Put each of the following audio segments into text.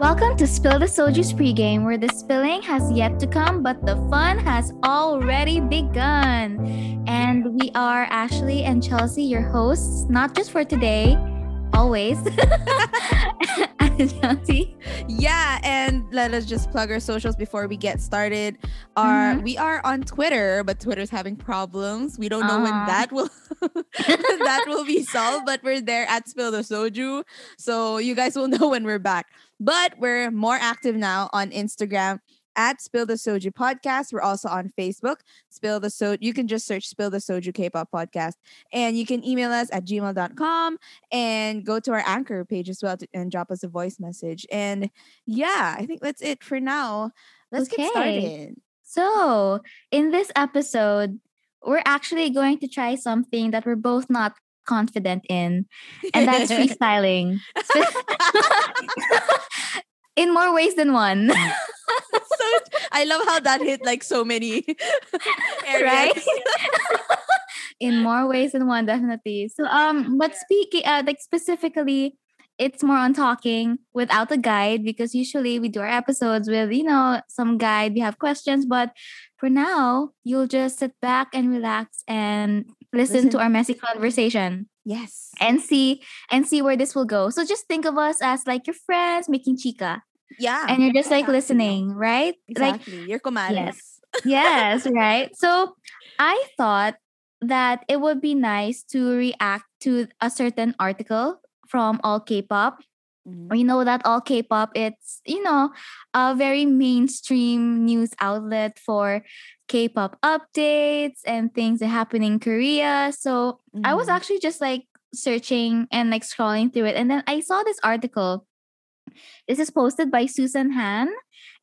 Welcome to Spill the Soju's pregame, where the spilling has yet to come, but the fun has already begun. And we are Ashley and Chelsea, your hosts, not just for today, always. Yeah, and let us just plug our socials before we get started. We are on Twitter, but Twitter's having problems. We don't know when that will be solved, but we're there at Spill the Soju, so you guys will know when we're back. But we're more active now on Instagram at Spill the Soju Podcast. We're also on Facebook, Spill the Soju. You can just search Spill the Soju K-Pop Podcast. And you can email us at gmail.com and go to our Anchor page as well and drop us a voice message. And yeah, I think that's it for now. Let's get started. So in this episode, we're actually going to try something that we're both not confident in, and that's freestyling. In more ways than one. I love how that hit like so many areas. Right? In more ways than one, definitely. So but speaking like specifically, it's more on talking without a guide, because usually we do our episodes with, you know, some guide, we have questions, but for now, you'll just sit back and relax and listen to our messy conversation. Yes. And see where this will go. So just think of us as like your friends making chica. Yeah. And you're just like listening, right? Exactly. Like, you're comadres. Yes, right? So I thought that it would be nice to react to a certain article from All K-Pop. We know that All K-Pop, it's, you know, a very mainstream news outlet for K-pop updates and things that happen in Korea. So I was actually just like searching and like scrolling through it. And then I saw this article. This is posted by Susan Han.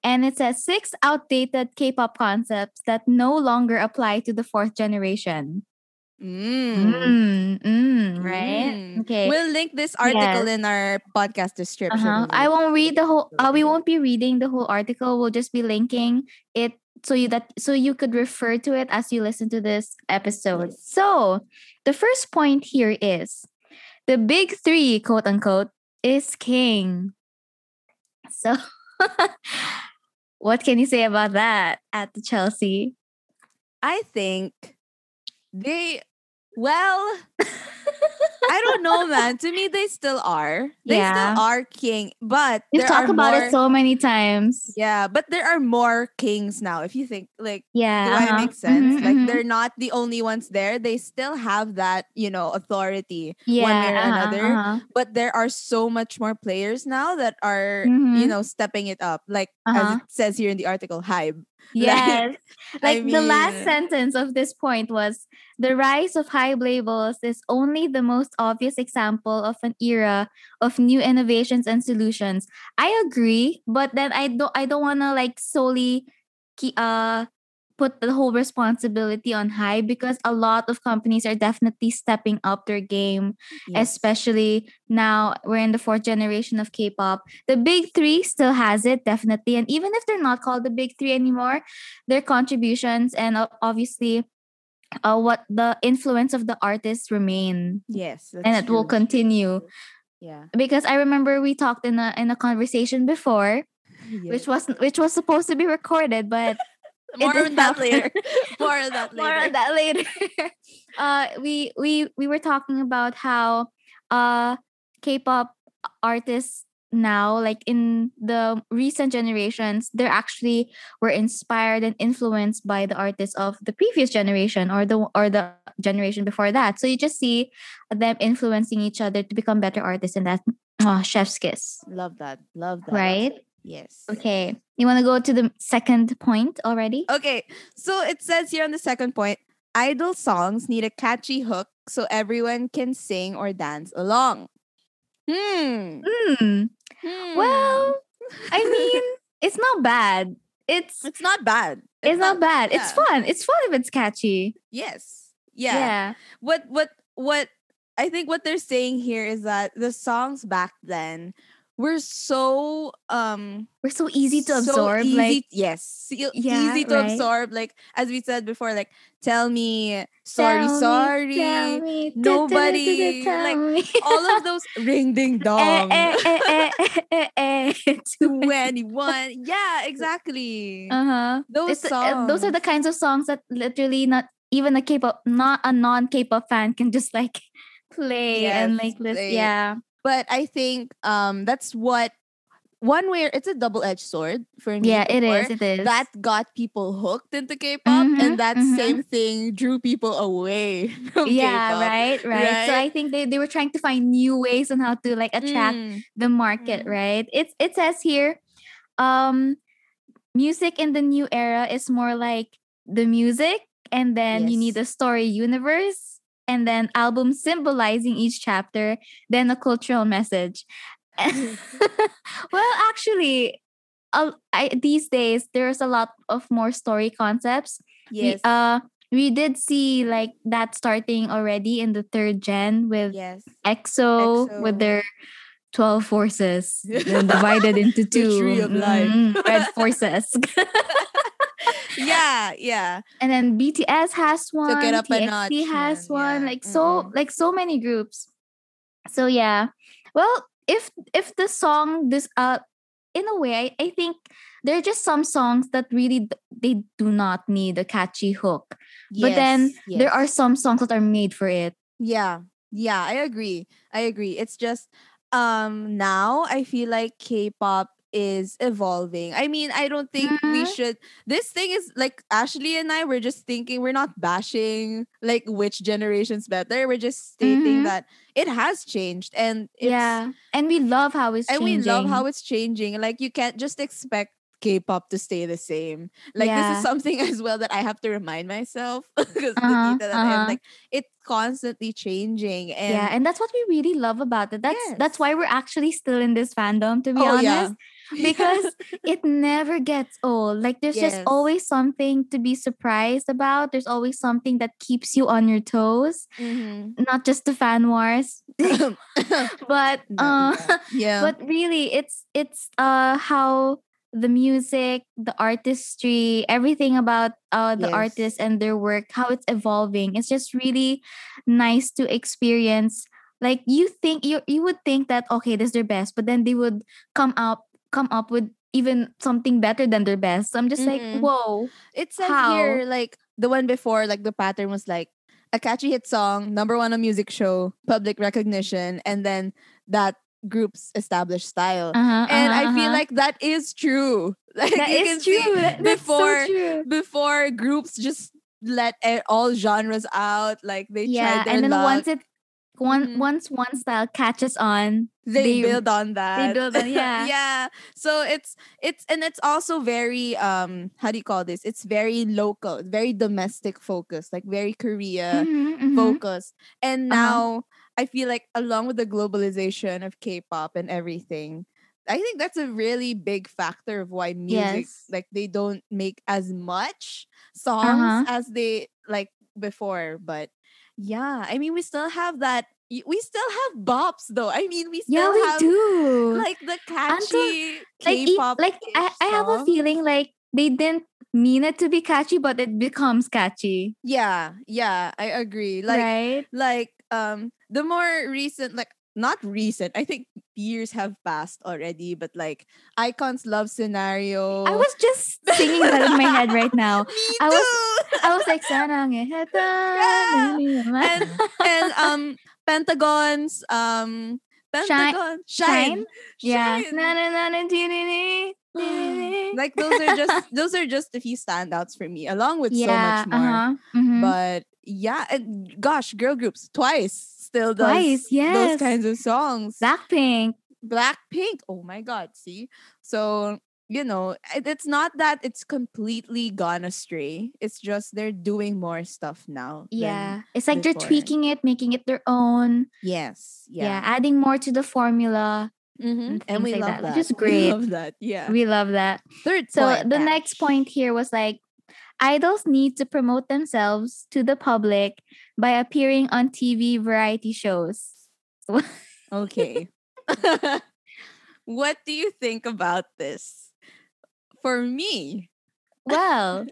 And it says 6 outdated K-pop concepts that no longer apply to the fourth generation. Right? Okay. We'll link this article in our podcast description. I won't read the whole we won't be reading the whole article. We'll just be linking it so you could refer to it as you listen to this episode. So, the first point here is the big three, quote unquote, is king. So, what can you say about that at the Chelsea? I think I don't know, man. To me, they still are. They still are king. But you've talked about it so many times. Yeah, but there are more kings now. If you think, like, do I make sense? They're not the only ones there. They still have that, you know, authority one way or another. But there are so much more players now that are, you know, stepping it up. Like, as it says here in the article, HYBE. Yes. The last sentence of this point was, the rise of HYBE labels is only the most obvious example of an era of new innovations and solutions. I agree, but then I don't want to like solely put the whole responsibility on HYBE, because a lot of companies are definitely stepping up their game, especially now we're in the fourth generation of K-pop. The big three still has it, definitely. And even if they're not called the big three anymore, their contributions and obviously what the influence of the artists remain. Yes. And it will continue. Yeah. Because I remember we talked in a conversation before, which was supposed to be recorded, but... More on that later. We were talking about how K-pop artists now, like in the recent generations, they actually were inspired and influenced by the artists of the previous generation or the generation before that. So you just see them influencing each other to become better artists, and that's chef's kiss. Love that. Right? Yes. Okay. You want to go to the second point already? Okay. So it says here on the second point, idol songs need a catchy hook so everyone can sing or dance along. Well, I mean, it's not bad. It's not bad. Yeah. It's fun. It's fun if it's catchy. Yes. Yeah. What I think what they're saying here is that the songs back then we're so easy to absorb. Easy to absorb. Like as we said before, like tell me sorry. Nobody like all of those ring ding dong. 21. Yeah, exactly. Those are the kinds of songs that literally not even a non-K-pop fan can just like play and like listen. Yeah. But I think that's what one way it's a double-edged sword for me. Yeah, it is. That got people hooked into K-pop, and that same thing drew people away from K-pop. Yeah, right. So I think they were trying to find new ways on how to like attract the market, right? It says here, music in the new era is more like the music, and then you need a story universe. And then albums symbolizing each chapter, then a cultural message. Well, actually, these days, there's a lot of more story concepts. Yes. We did see like that starting already in the third gen with EXO with their 12 forces divided into two. The tree of life. Red forces. Yeah. And then BTS has one. Took it up TXT a notch. Has one. Yeah. Like so many groups. So yeah. Well, if the song in a way, I think there are just some songs that really they do not need a catchy hook. Yes, but then there are some songs that are made for it. Yeah. Yeah, I agree. It's just now I feel like K-pop is evolving. I mean, I don't think we should. This thing is like Ashley and I were just thinking, we're not bashing like which generation's better. We're just stating that it has changed, and it's, and we love how it's changing. Like you can't just expect K-pop to stay the same. Like this is something as well that I have to remind myself because I'm like it's constantly changing, and and that's what we really love about it. That's that's why we're actually still in this fandom, to be honest. Yeah. Because it never gets old. Like there's just always something to be surprised about. There's always something that keeps you on your toes. Not just the fan wars, but really, it's how the music, the artistry, everything about the artists and their work, how it's evolving. It's just really nice to experience. Like you think you would think that okay, this is their best, but then they would come up with even something better than their best. So I'm just like, whoa! It says here like the one before, like the pattern was like a catchy hit song, number one on music show, public recognition, and then that group's established style. I feel like that is true. Like that is true. That's so true. Before groups just let all genres out, like they tried their and then luck. Once one style catches on, they build on that. So it's also very how do you call this? It's very local, very domestic focused, like very Korea focused. And now I feel like along with the globalization of K-pop and everything, I think that's a really big factor of why music like they don't make as much songs as they like before, but. Yeah, I mean, we still have that. We still have bops, though. I mean, we still have... Yeah, we do. Like, the catchy K-pop. Like, I have a feeling like they didn't mean it to be catchy, but it becomes catchy. Yeah, I agree. Like, right? Like, the more recent... Like, not recent. I think years have passed already, but like Icon's Love Scenario. I was just singing that in my head right now. I was like, and Pentagon's Shine. Like those are just a few standouts for me, along with so much more. But yeah, and gosh, girl groups Twice still does those kinds of songs. Blackpink. Oh my God, see? So, you know, it's not that it's completely gone astray. It's just they're doing more stuff now. Yeah. It's like before. They're tweaking it, making it their own. Yes. Yeah. Adding more to the formula. And we love that. Which is great. We love that. Yeah. We love that. Third point. So the next point here was like, idols need to promote themselves to the public by appearing on TV variety shows. Okay. What do you think about this? For me, well,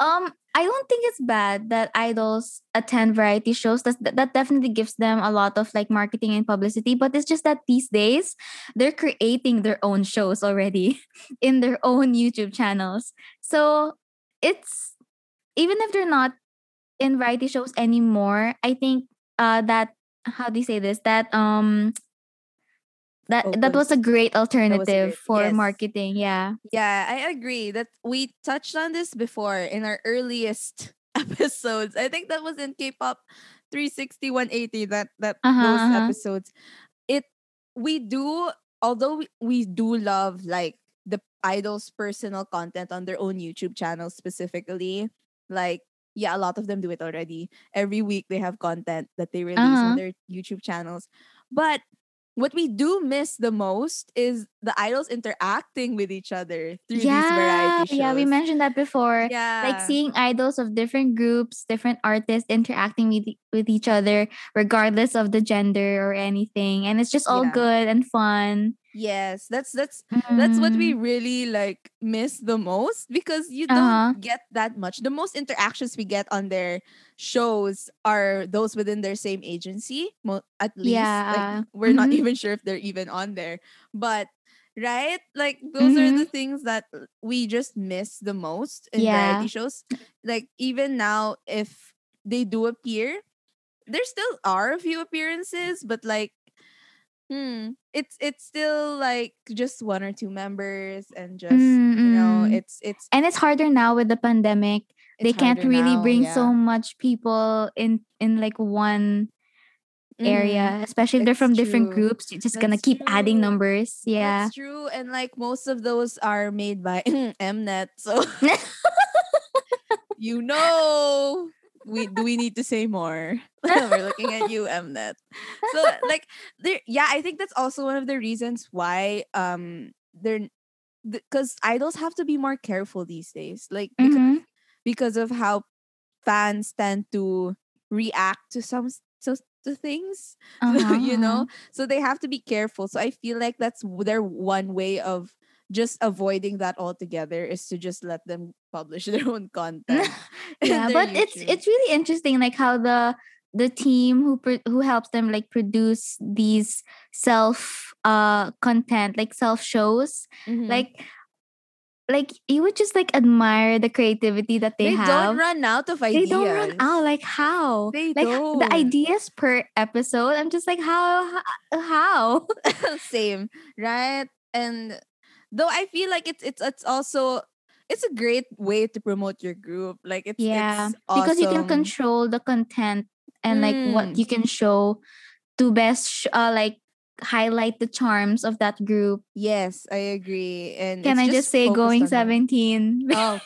I don't think it's bad that idols attend variety shows. That definitely gives them a lot of like marketing and publicity. But it's just that these days, they're creating their own shows already in their own YouTube channels. So it's, even if they're not in variety shows anymore, I think that, how do you say this? That was a great alternative for marketing. Yeah, I agree that we touched on this before in our earliest episodes. I think that was in K-Pop 360, 180, those episodes. We do love like the idols' personal content on their own YouTube channel specifically. Like, yeah, a lot of them do it already. Every week they have content that they release on their YouTube channels. But what we do miss the most is the idols interacting with each other through these variety shows. Yeah, we mentioned that before. Yeah. Like seeing idols of different groups, different artists interacting with each other, regardless of the gender or anything. And it's just all good and fun. Yes, that's what we really like miss the most, because you don't get that much. The most interactions we get on their shows are those within their same agency, at least. Yeah. Like, we're not even sure if they're even on there. But right? Like those are the things that we just miss the most in variety shows. Like even now, if they do appear, there still are a few appearances, but like it's still like just one or two members, and just you know, it's and it's harder now with the pandemic. They can't really bring so much people in like one area, especially if they're from different groups. You're just gonna keep adding numbers. Yeah, that's true. And like most of those are made by Mnet, so you know. We need to say more. We're looking at you, Mnet. So like there, I think that's also one of the reasons why because idols have to be more careful these days, like because of how fans tend to react to to things, you know. So they have to be careful. So I feel like that's their one way of just avoiding that altogether is to just let them publish their own content. Yeah, but YouTube. It's really interesting, like how the team who helps them like produce these self content, like self shows, like you would just like admire the creativity that they have. They don't run out of ideas. They don't run out. Like how? They like don't. The ideas per episode. I'm just like how? Same, right? And though I feel like it's also it's a great way to promote your group. Like it's awesome. Because you can control the content and like what you can show to best like highlight the charms of that group. Yes, I agree. And can I just say Going 17? Oh.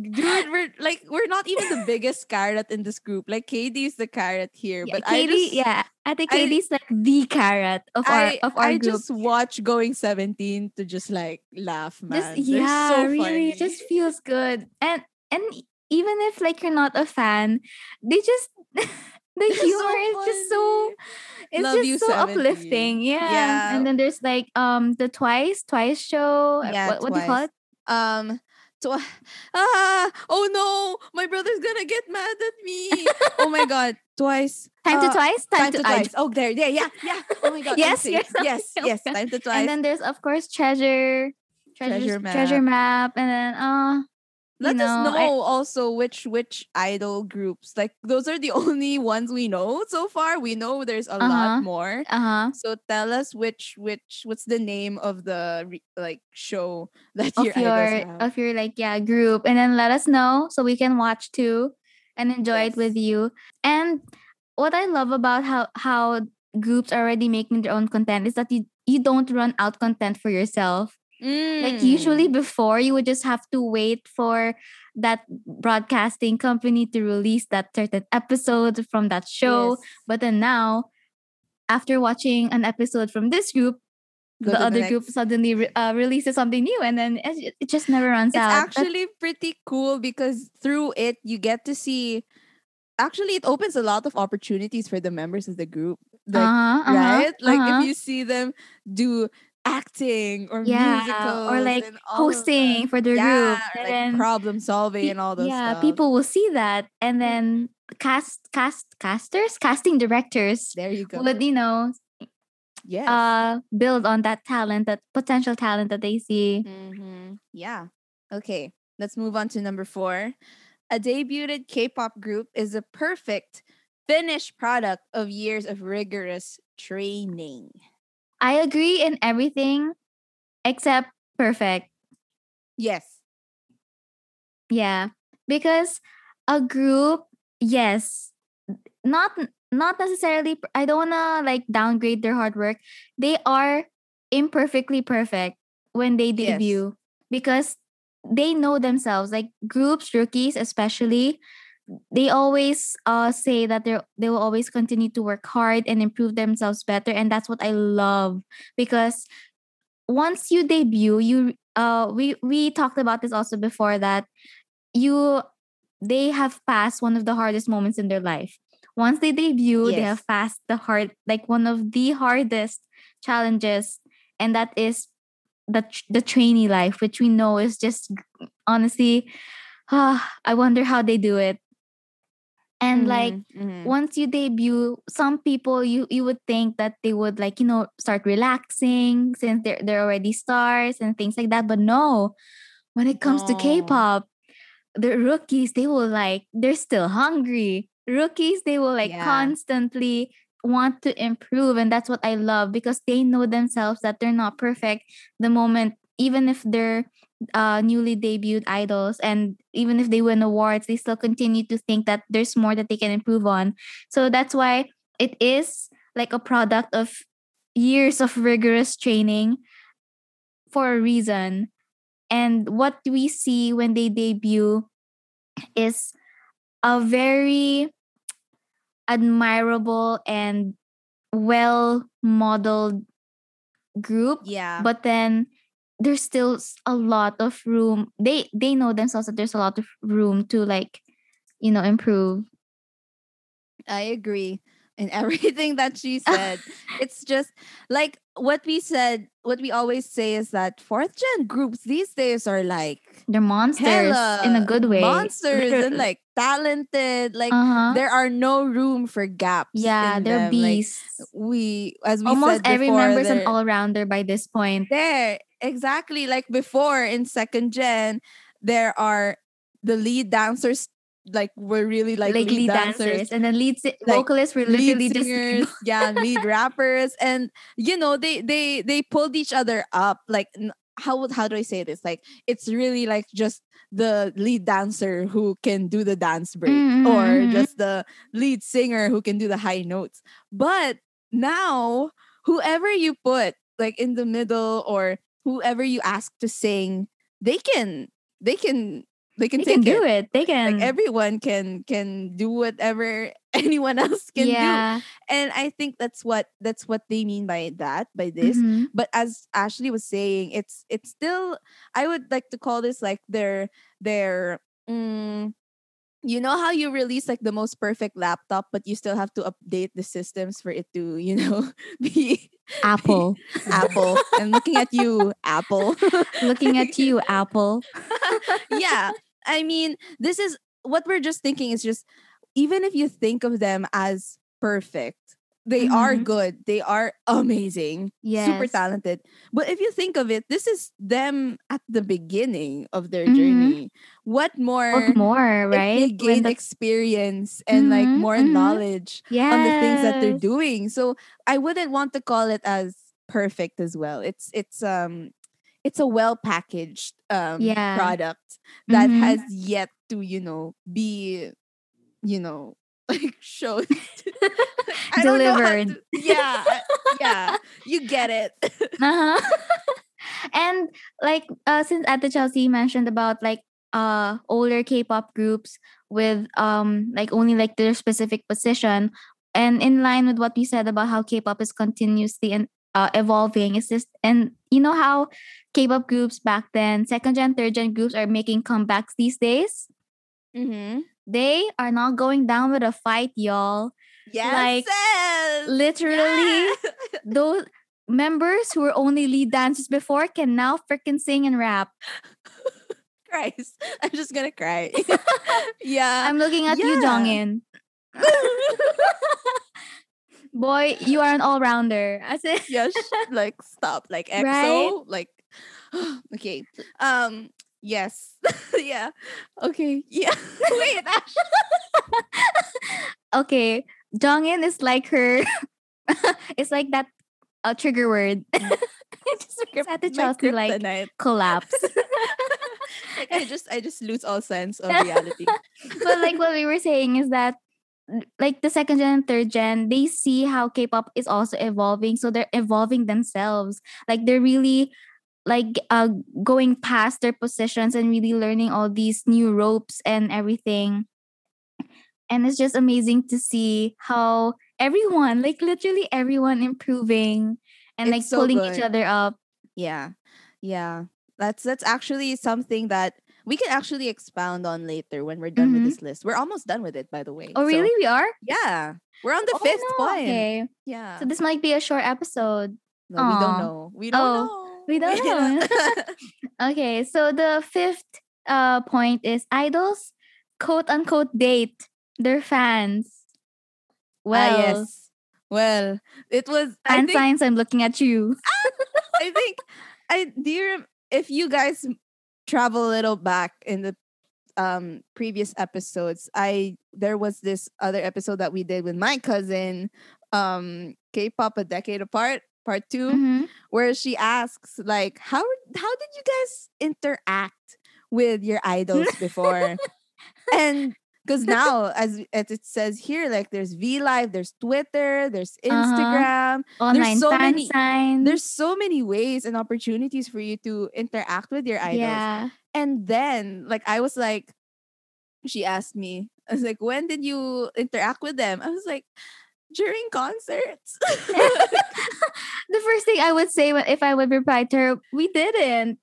Dude, we're not even the biggest carrot in this group. Like KD is the carrot here, but I think KD is like the carrot of our group. I just watch Going 17 to just like laugh, man. They're so really funny. It just feels good, and even if like you're not a fan, they just the humor is just so uplifting. Yeah, and then there's like the Twice show. Yeah, what do you call it? Oh no, my brother's gonna get mad at me. Oh my god, Twice. Time to Twice. Oh, there, yeah. Oh my god. Yes, Time to Twice. And then there's of course Treasure Map, and then also which idol groups. Like those are the only ones we know so far. We know there's a lot more. So tell us what's the name of the like show that your idols have. Of your like group, and then let us know so we can watch too and enjoy it with you. And what I love about how groups are already making their own content is that you don't run out content for yourself. Like usually before, you would just have to wait for that broadcasting company to release that certain episode from that show. Yes. But then now, after watching an episode from this group, the other group suddenly releases something new, and then it just never runs out. It's actually pretty cool because through it, you get to see... Actually, it opens a lot of opportunities for the members of the group. right? Like if you see them do acting or musicals or like hosting for the group, and then problem solving and all those stuff. People will see that, and then casting directors. There you go. Would, you know, build on that talent, that potential talent that they see. Mm-hmm. Yeah. Okay, let's move on to number 4. A debuted K-pop group is a perfect finished product of years of rigorous training. I agree in everything except perfect. Yes. Yeah, because a group, yes, not necessarily, I don't wanna like downgrade their hard work. They are imperfectly perfect when they debut because they know themselves. Like groups, rookies especially, they always say that they will always continue to work hard and improve themselves better. And that's what I love, because once you debut, you we talked about this also before, that they have passed one of the hardest moments in their life. Once they debut, they have passed one of the hardest challenges, and that is the trainee life, which we know is just honestly, I wonder how they do it. And once you debut, some people you would think that they would start relaxing since they're already stars and things like that, but no. When it comes to K-pop, the rookies, they will they're still hungry. Rookies, they will constantly want to improve, and that's what I love, because they know themselves that they're not perfect the moment, even if they're newly debuted idols, and even if they win awards, they still continue to think that there's more that they can improve on. So that's why it is like a product of years of rigorous training for a reason. And what we see when they debut is a very admirable and well-modeled group. Yeah. But then there's still a lot of room. They know themselves that there's a lot of room to improve. I agree in everything that she said. It's just like what we always say is that fourth gen groups these days are they're monsters in a good way. Monsters and talented. There are no room for gaps. Yeah, they're them. Beasts. Almost every member is an all-rounder by this point. There, exactly. Like before in second gen, there are the lead dancers. We're really lead dancers, and then lead vocalists were literally lead singers, just lead rappers, and they pulled each other up. How do I say this? It's really just the lead dancer who can do the dance break, or just the lead singer who can do the high notes. But now, whoever you put in the middle, or whoever you ask to sing, they can do it. They can. Everyone can do whatever anyone else can do. And I think that's what they mean by that, by this. Mm-hmm. But as Ashley was saying, it's still, I would like to call this their you know how you release the most perfect laptop, but you still have to update the systems for it to, be Apple. Apple. I'm looking at you, Apple. Looking at you, Apple. Yeah. I mean, this is what we're just thinking is just, even if you think of them as perfect, they are good. They are amazing. Yes. Super talented. But if you think of it, this is them at the beginning of their journey. What more? What more, right? They gain experience and more knowledge on the things that they're doing. So I wouldn't want to call it as perfect as well. It's a well-packaged product that has yet to, be, shown. Delivered. You get it. And since Ate Chelsea mentioned about older K-pop groups with only their specific position, and in line with what we said about how K-pop is continuously and evolving, it's just, and you know how K-pop groups back then, second gen, third gen groups are making comebacks these days. They are not going down with a fight, y'all. Yes. Like, literally, those members who were only lead dancers before can now freaking sing and rap. Christ, I'm just gonna cry. Yeah. I'm looking at you, Jongin. Boy, you are an all-rounder. I said, yes, like, stop. Like, EXO. Right? Like, okay. Yes. Yeah. Okay. Yeah. Wait. Okay. Jongin is like her. It's like that trigger word. Just at the Chelsea, like, collapse. Like, I just lose all sense of reality. But like what we were saying is that, like, the second gen and third gen, they see how K-pop is also evolving, so they're evolving themselves. Like, they're really like going past their positions and really learning all these new ropes and everything. And it's just amazing to see how everyone, like literally everyone, improving and it's like so pulling good. Each other up. Yeah, yeah. That's actually something that we can actually expound on later when we're done with this list. We're almost done with it, by the way. Oh, really? We are? Yeah. We're on the fifth point. Okay. Yeah. So this might be a short episode. No, we don't know. We don't know. Okay. So the fifth point is idols, quote unquote, date their fans. Well, yes. Well, it was... Fan signs, I'm looking at you. I think... If you guys... travel a little back in the previous episodes, there was this other episode that we did with my cousin, K-pop a Decade Apart, part 2, where she asks, like, how did you guys interact with your idols before? And because now, as it says here, like, there's V-Live, there's Twitter, there's Instagram. Online fan signs. There's so many ways and opportunities for you to interact with your idols. Yeah. And then, like, she asked me, I was like, when did you interact with them? I was like, during concerts. The first thing I would say if I would reply to her, we didn't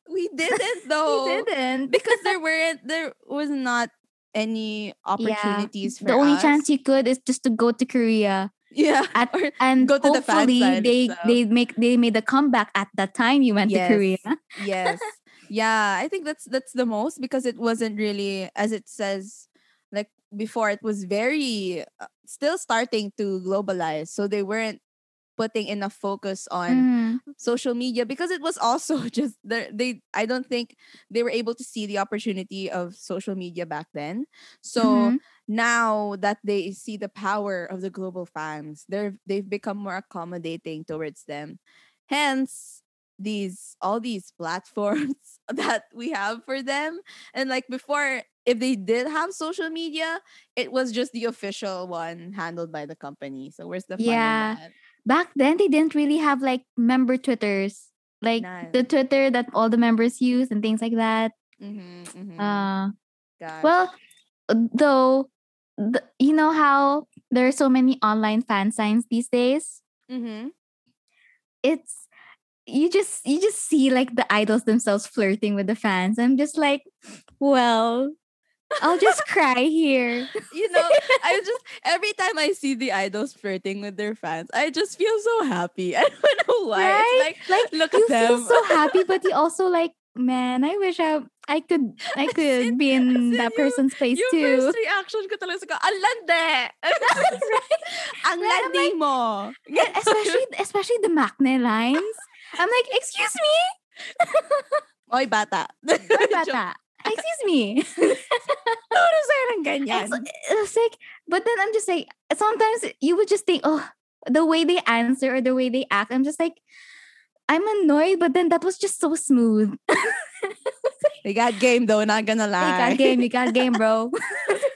though. We didn't. Because there was not any opportunities for us. The only chance you could is just to go to Korea. Yeah. And go to hopefully the fan side, they made a comeback at that time you went to Korea. Yes. Yeah. I think that's the most, because it wasn't really, as it says, like before, it was very still starting to globalize. So they weren't putting enough focus on social media, because it was also just I don't think they were able to see the opportunity of social media back then. So now that they see the power of the global fans, they've become more accommodating towards them. Hence all these platforms that we have for them. And like before, if they did have social media, it was just the official one handled by the company. So where's the fun in that? Back then, they didn't really have, like, member Twitters. Like, the Twitter that all the members use and things like that. Well, though, you know how there are so many online fan signs these days? It's... You just see, like, the idols themselves flirting with the fans. I'm just like, well... I'll just cry here. You know, every time I see the idols flirting with their fans, I just feel so happy. I don't know why. Right? It's like look at them. You feel so happy, but you also like, man, I wish I could be in that person's place too. Your first reaction ko talaga sa alande. Ang landing mo. Especially the Maknae lines. I'm like, excuse me? Oy bata. Excuse me. It's like, but then I'm just like, sometimes you would just think, oh, the way they answer or the way they act, I'm just like, I'm annoyed, but then that was just so smooth. They got game though, not gonna lie. You got game, bro.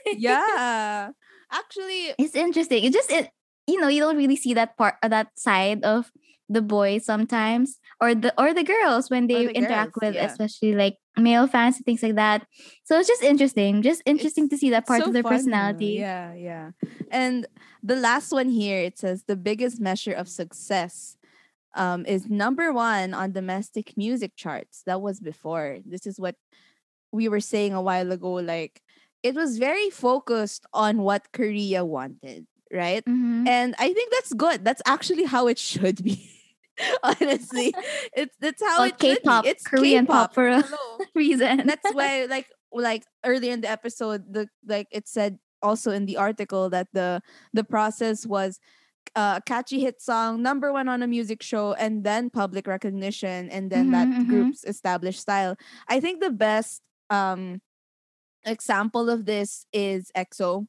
Yeah. Actually, it's interesting. You don't really see that part or that side of the boys sometimes, or the girls when they interact with especially like male fans and things like that. So it's just interesting to see that part of their personality. Yeah. And the last one here, it says the biggest measure of success is number one on domestic music charts. That was before. This is what we were saying a while ago. Like, it was very focused on what Korea wanted. right? Mm-hmm. And I think that's good. That's actually how it should be. Honestly, it's how it K-pop, should be. It's Korean K-pop. Pop for a reason. That's why, like earlier in the episode, like it said also in the article that the process was catchy hit song, number one on a music show, and then public recognition, and then that group's established style. I think the best example of this is EXO.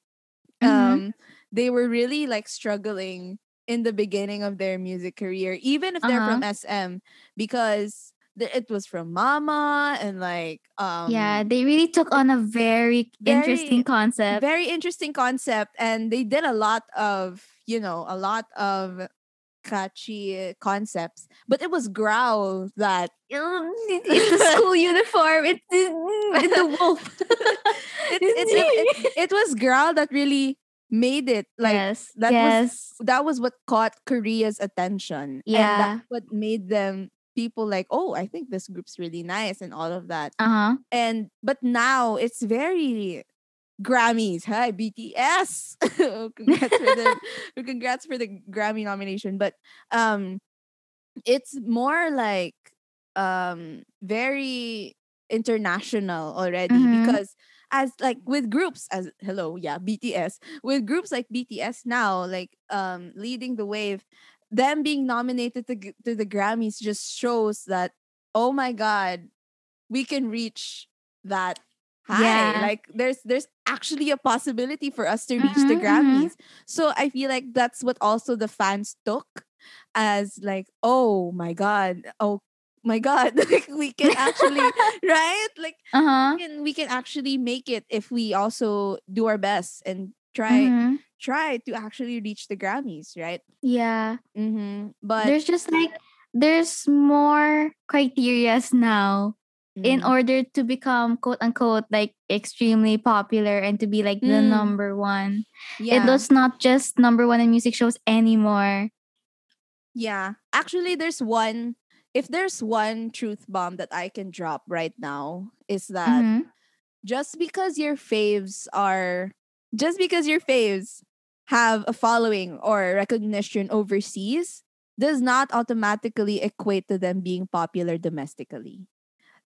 They were really like struggling in the beginning of their music career, even if they're from SM, because it was from Mama and like they really took on a very interesting concept, and they did a lot of catchy concepts, but it was growl that it's the school uniform, it's the wolf. It was growl that really made it like that was what caught Korea's attention, and that's what made them people like, oh, I think this group's really nice and all of that. But now it's very Grammys. Hi BTS. Congrats for the Grammy nomination, but it's more like very international already, because as like with groups as BTS, with groups like BTS now, like leading the wave, them being nominated to the Grammys just shows that, oh my god, we can reach that high. Like there's actually a possibility for us to reach the Grammys. So I feel like that's what also the fans took as, like, oh my god, like we can actually we can actually make it if we also do our best and try to actually reach the Grammys, right? But there's just like there's more criterias now in order to become quote unquote like extremely popular and to be like the number one. It was not just number one in music shows anymore. Actually, there's one truth bomb that I can drop right now is that just because your faves have a following or recognition overseas does not automatically equate to them being popular domestically.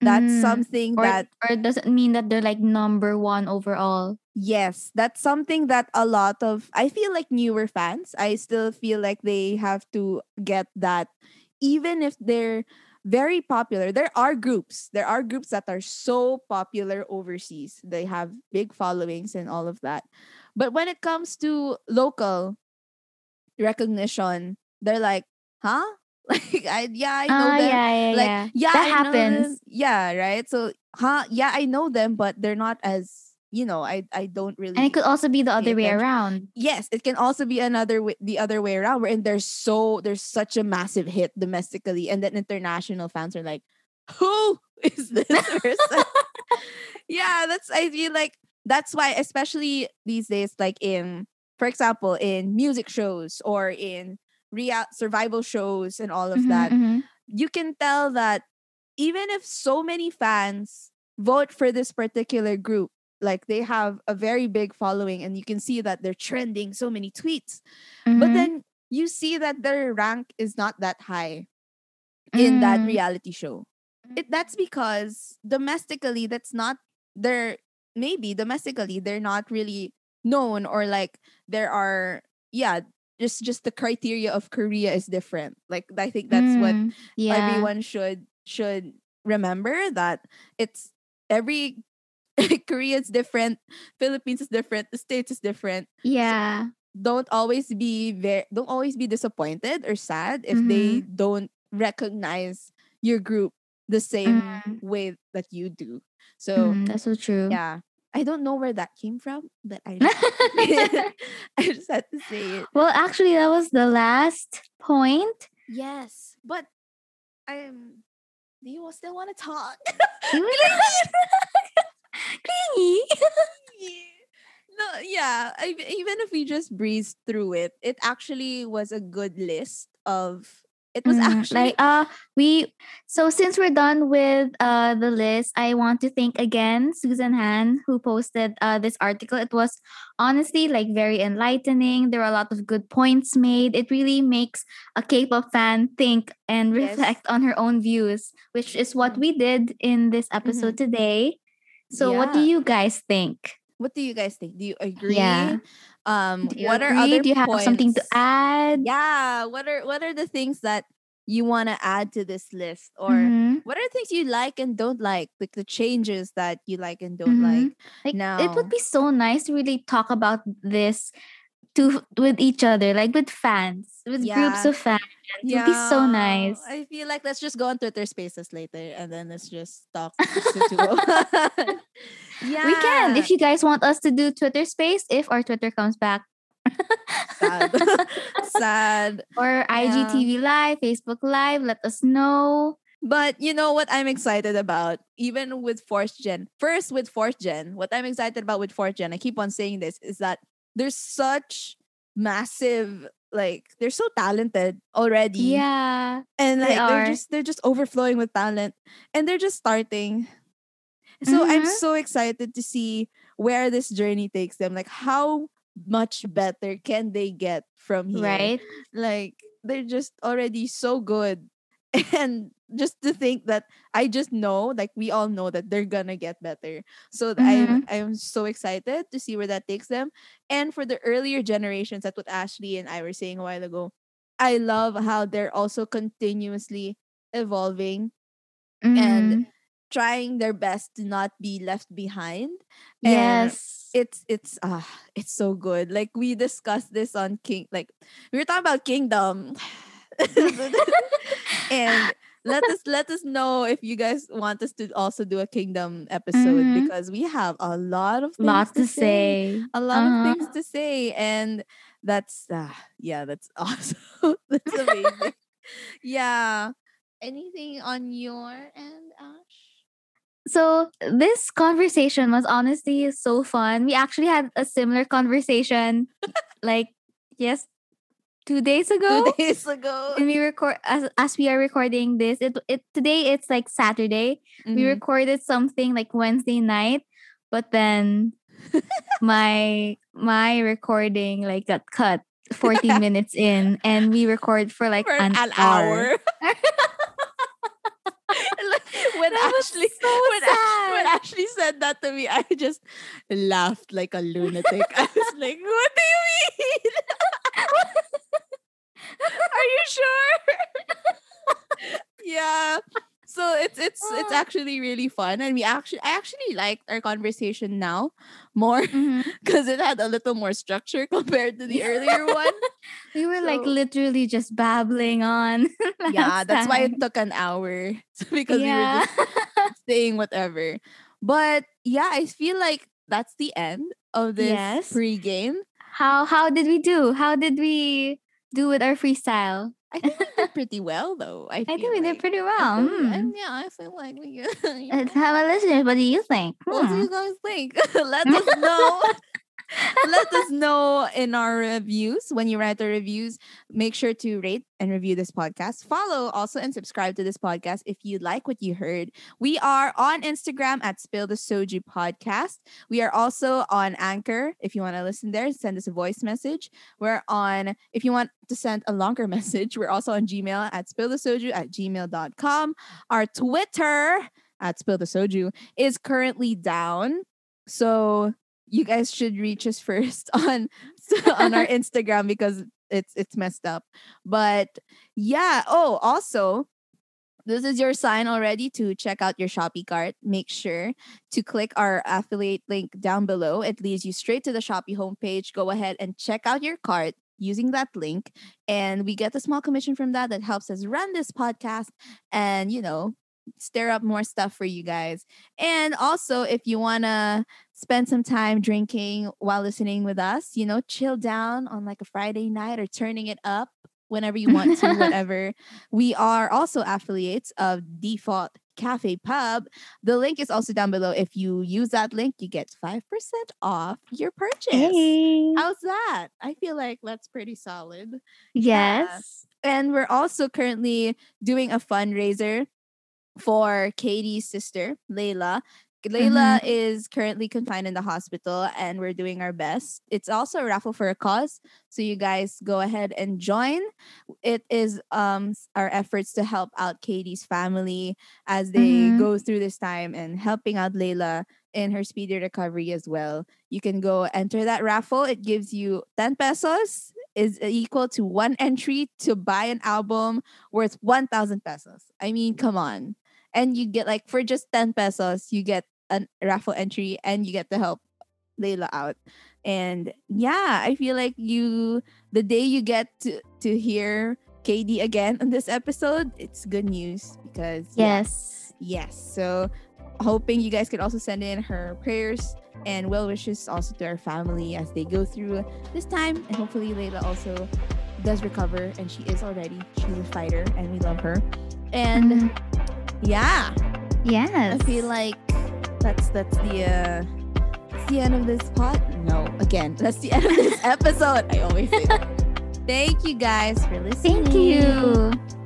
That's something or doesn't mean that they're like number one overall. Yes, that's something that a lot of, I feel like newer fans, I still feel like they have to get that, even if they're very popular. There are groups that are so popular overseas. They have big followings and all of that. But when it comes to local recognition, they're like, huh? Like, I know them. That happens. Yeah, right? So, I know them, but they're not as, I don't really. And it could also be the other way around. Yes, it can also be the other way around. Wherein there's such a massive hit domestically, and then international fans are like, who is this person? I feel like that's why, especially these days, like for example, in music shows or in real survival shows and all of that, you can tell that even if so many fans vote for this particular group, like they have a very big following and you can see that they're trending so many tweets, but then you see that their rank is not that high in that reality show. That's because domestically they're not really known, or like there are just the criteria of Korea is different. Like I think that's what everyone should remember, that it's every Korea is different, Philippines is different, the States is different. So don't always be disappointed or sad if they don't recognize your group the same way that you do. So that's so true. Yeah. I don't know where that came from, but I just had to say it. Well, actually, that was the last point. Yes, but do you still want to talk? Clingy. No, yeah. Even if we just breezed through it, it actually was a good list of It was actually so since we're done with the list, I want to thank again Susan Han, who posted this article. It was honestly like very enlightening. There were a lot of good points made. It really makes a K-pop fan think and reflect on her own views, which is what we did in this episode today. So what do you guys think? What do you guys think? Do you agree? Yeah. What agree? Are other Do you points? Have something to add? Yeah. What are the things that you want to add to this list? Or what are things you like and don't like the changes that you like and don't like now? It would be so nice to really talk about this with each other, like with fans, with groups of fans. It would be so nice. I feel like let's just go on Twitter Spaces later and then let's just talk. Yeah, we can. If you guys want us to do Twitter Space, if our Twitter comes back. Sad. Or IGTV Live, Facebook Live, let us know. But you know what I'm excited about? Even with 4th Gen. First, with 4th Gen, what I'm excited about with 4th Gen, I keep on saying this, is that there's such massive, like, they're so talented already. Yeah. And like they're just overflowing with talent. And they're just starting. So I'm so excited to see where this journey takes them. Like, how much better can they get from here? Right. Like, they're just already so good. And just to think that I just know, like, we all know that they're gonna get better. So I'm so excited to see where that takes them. And for the earlier generations, that's what Ashley and I were saying a while ago. I love how they're also continuously evolving and trying their best to not be left behind. Yes. And it's so good. Like, we discussed this on we were talking about Kingdom. And let us know if you guys want us to also do a Kingdom episode because we have a lot of things to say. A lot of things to say, and that's awesome. That's amazing. Yeah. Anything on your end, Ash? So this conversation was honestly so fun. We actually had a similar conversation, 2 days ago. And we record as we are recording this. It today it's like Saturday. We recorded something like Wednesday night, but then my recording like got cut 14 minutes in, and we record for like an hour. When Ashley said that to me, I just laughed like a lunatic. I was like, what do you mean? Are you sure? Yeah. So it's actually really fun, and I actually liked our conversation now more because it had a little more structure compared to the earlier one. We were literally just babbling on. That's why it took an hour because we were just saying whatever. But yeah, I feel like that's the end of this pregame. How did we do? How did we do with our freestyle? I think we did pretty well, though. I think we did pretty well. I feel like we did. Let's have a listener. What do you think? What do you guys think? Let us know. Let us know in our reviews. When you write the reviews, make sure to rate and review this podcast. Follow also and subscribe to this podcast if you like what you heard. We are on Instagram at Spill the Soju Podcast. We are also on Anchor. If you want to listen there, send us a voice message. We're on, if you want to send a longer message, we're also on Gmail at spillthesoju@gmail.com. Our Twitter at Spill the Soju is currently down. So you guys should reach us first on our Instagram because it's messed up. But yeah. Oh, also, this is your sign already to check out your Shopee cart. Make sure to click our affiliate link down below. It leads you straight to the Shopee homepage. Go ahead and check out your cart using that link. And we get a small commission from that helps us run this podcast and, stir up more stuff for you guys. And also, if you want to spend some time drinking while listening with us, chill down on like a Friday night or turning it up whenever you want to, whatever. We are also affiliates of Default Cafe Pub. The link is also down below. If you use that link, you get 5% off your purchase. Hey. How's that? I feel like that's pretty solid. Yes. And we're also currently doing a fundraiser for Katie's sister, Layla. Layla is currently confined in the hospital, and we're doing our best. It's also a raffle for a cause, so you guys go ahead and join. It is our efforts to help out Katie's family as they go through this time, and helping out Layla in her speedy recovery as well. You can go enter that raffle. It gives you 10 pesos is equal to one entry to buy an album worth 1,000 pesos. I mean, come on. And you get, like, for just 10 pesos, you get a raffle entry and you get to help Layla out. And yeah, I feel like the day you get to hear KD again on this episode, it's good news because... Yes. So hoping you guys could also send in her prayers and well wishes also to our family as they go through this time. And hopefully Layla also does recover, and she is already. She's a fighter and we love her. And... Yes. I feel like that's the end of this pod. No, again, that's the end of this episode. I always say that. Thank you guys for listening. Thank you.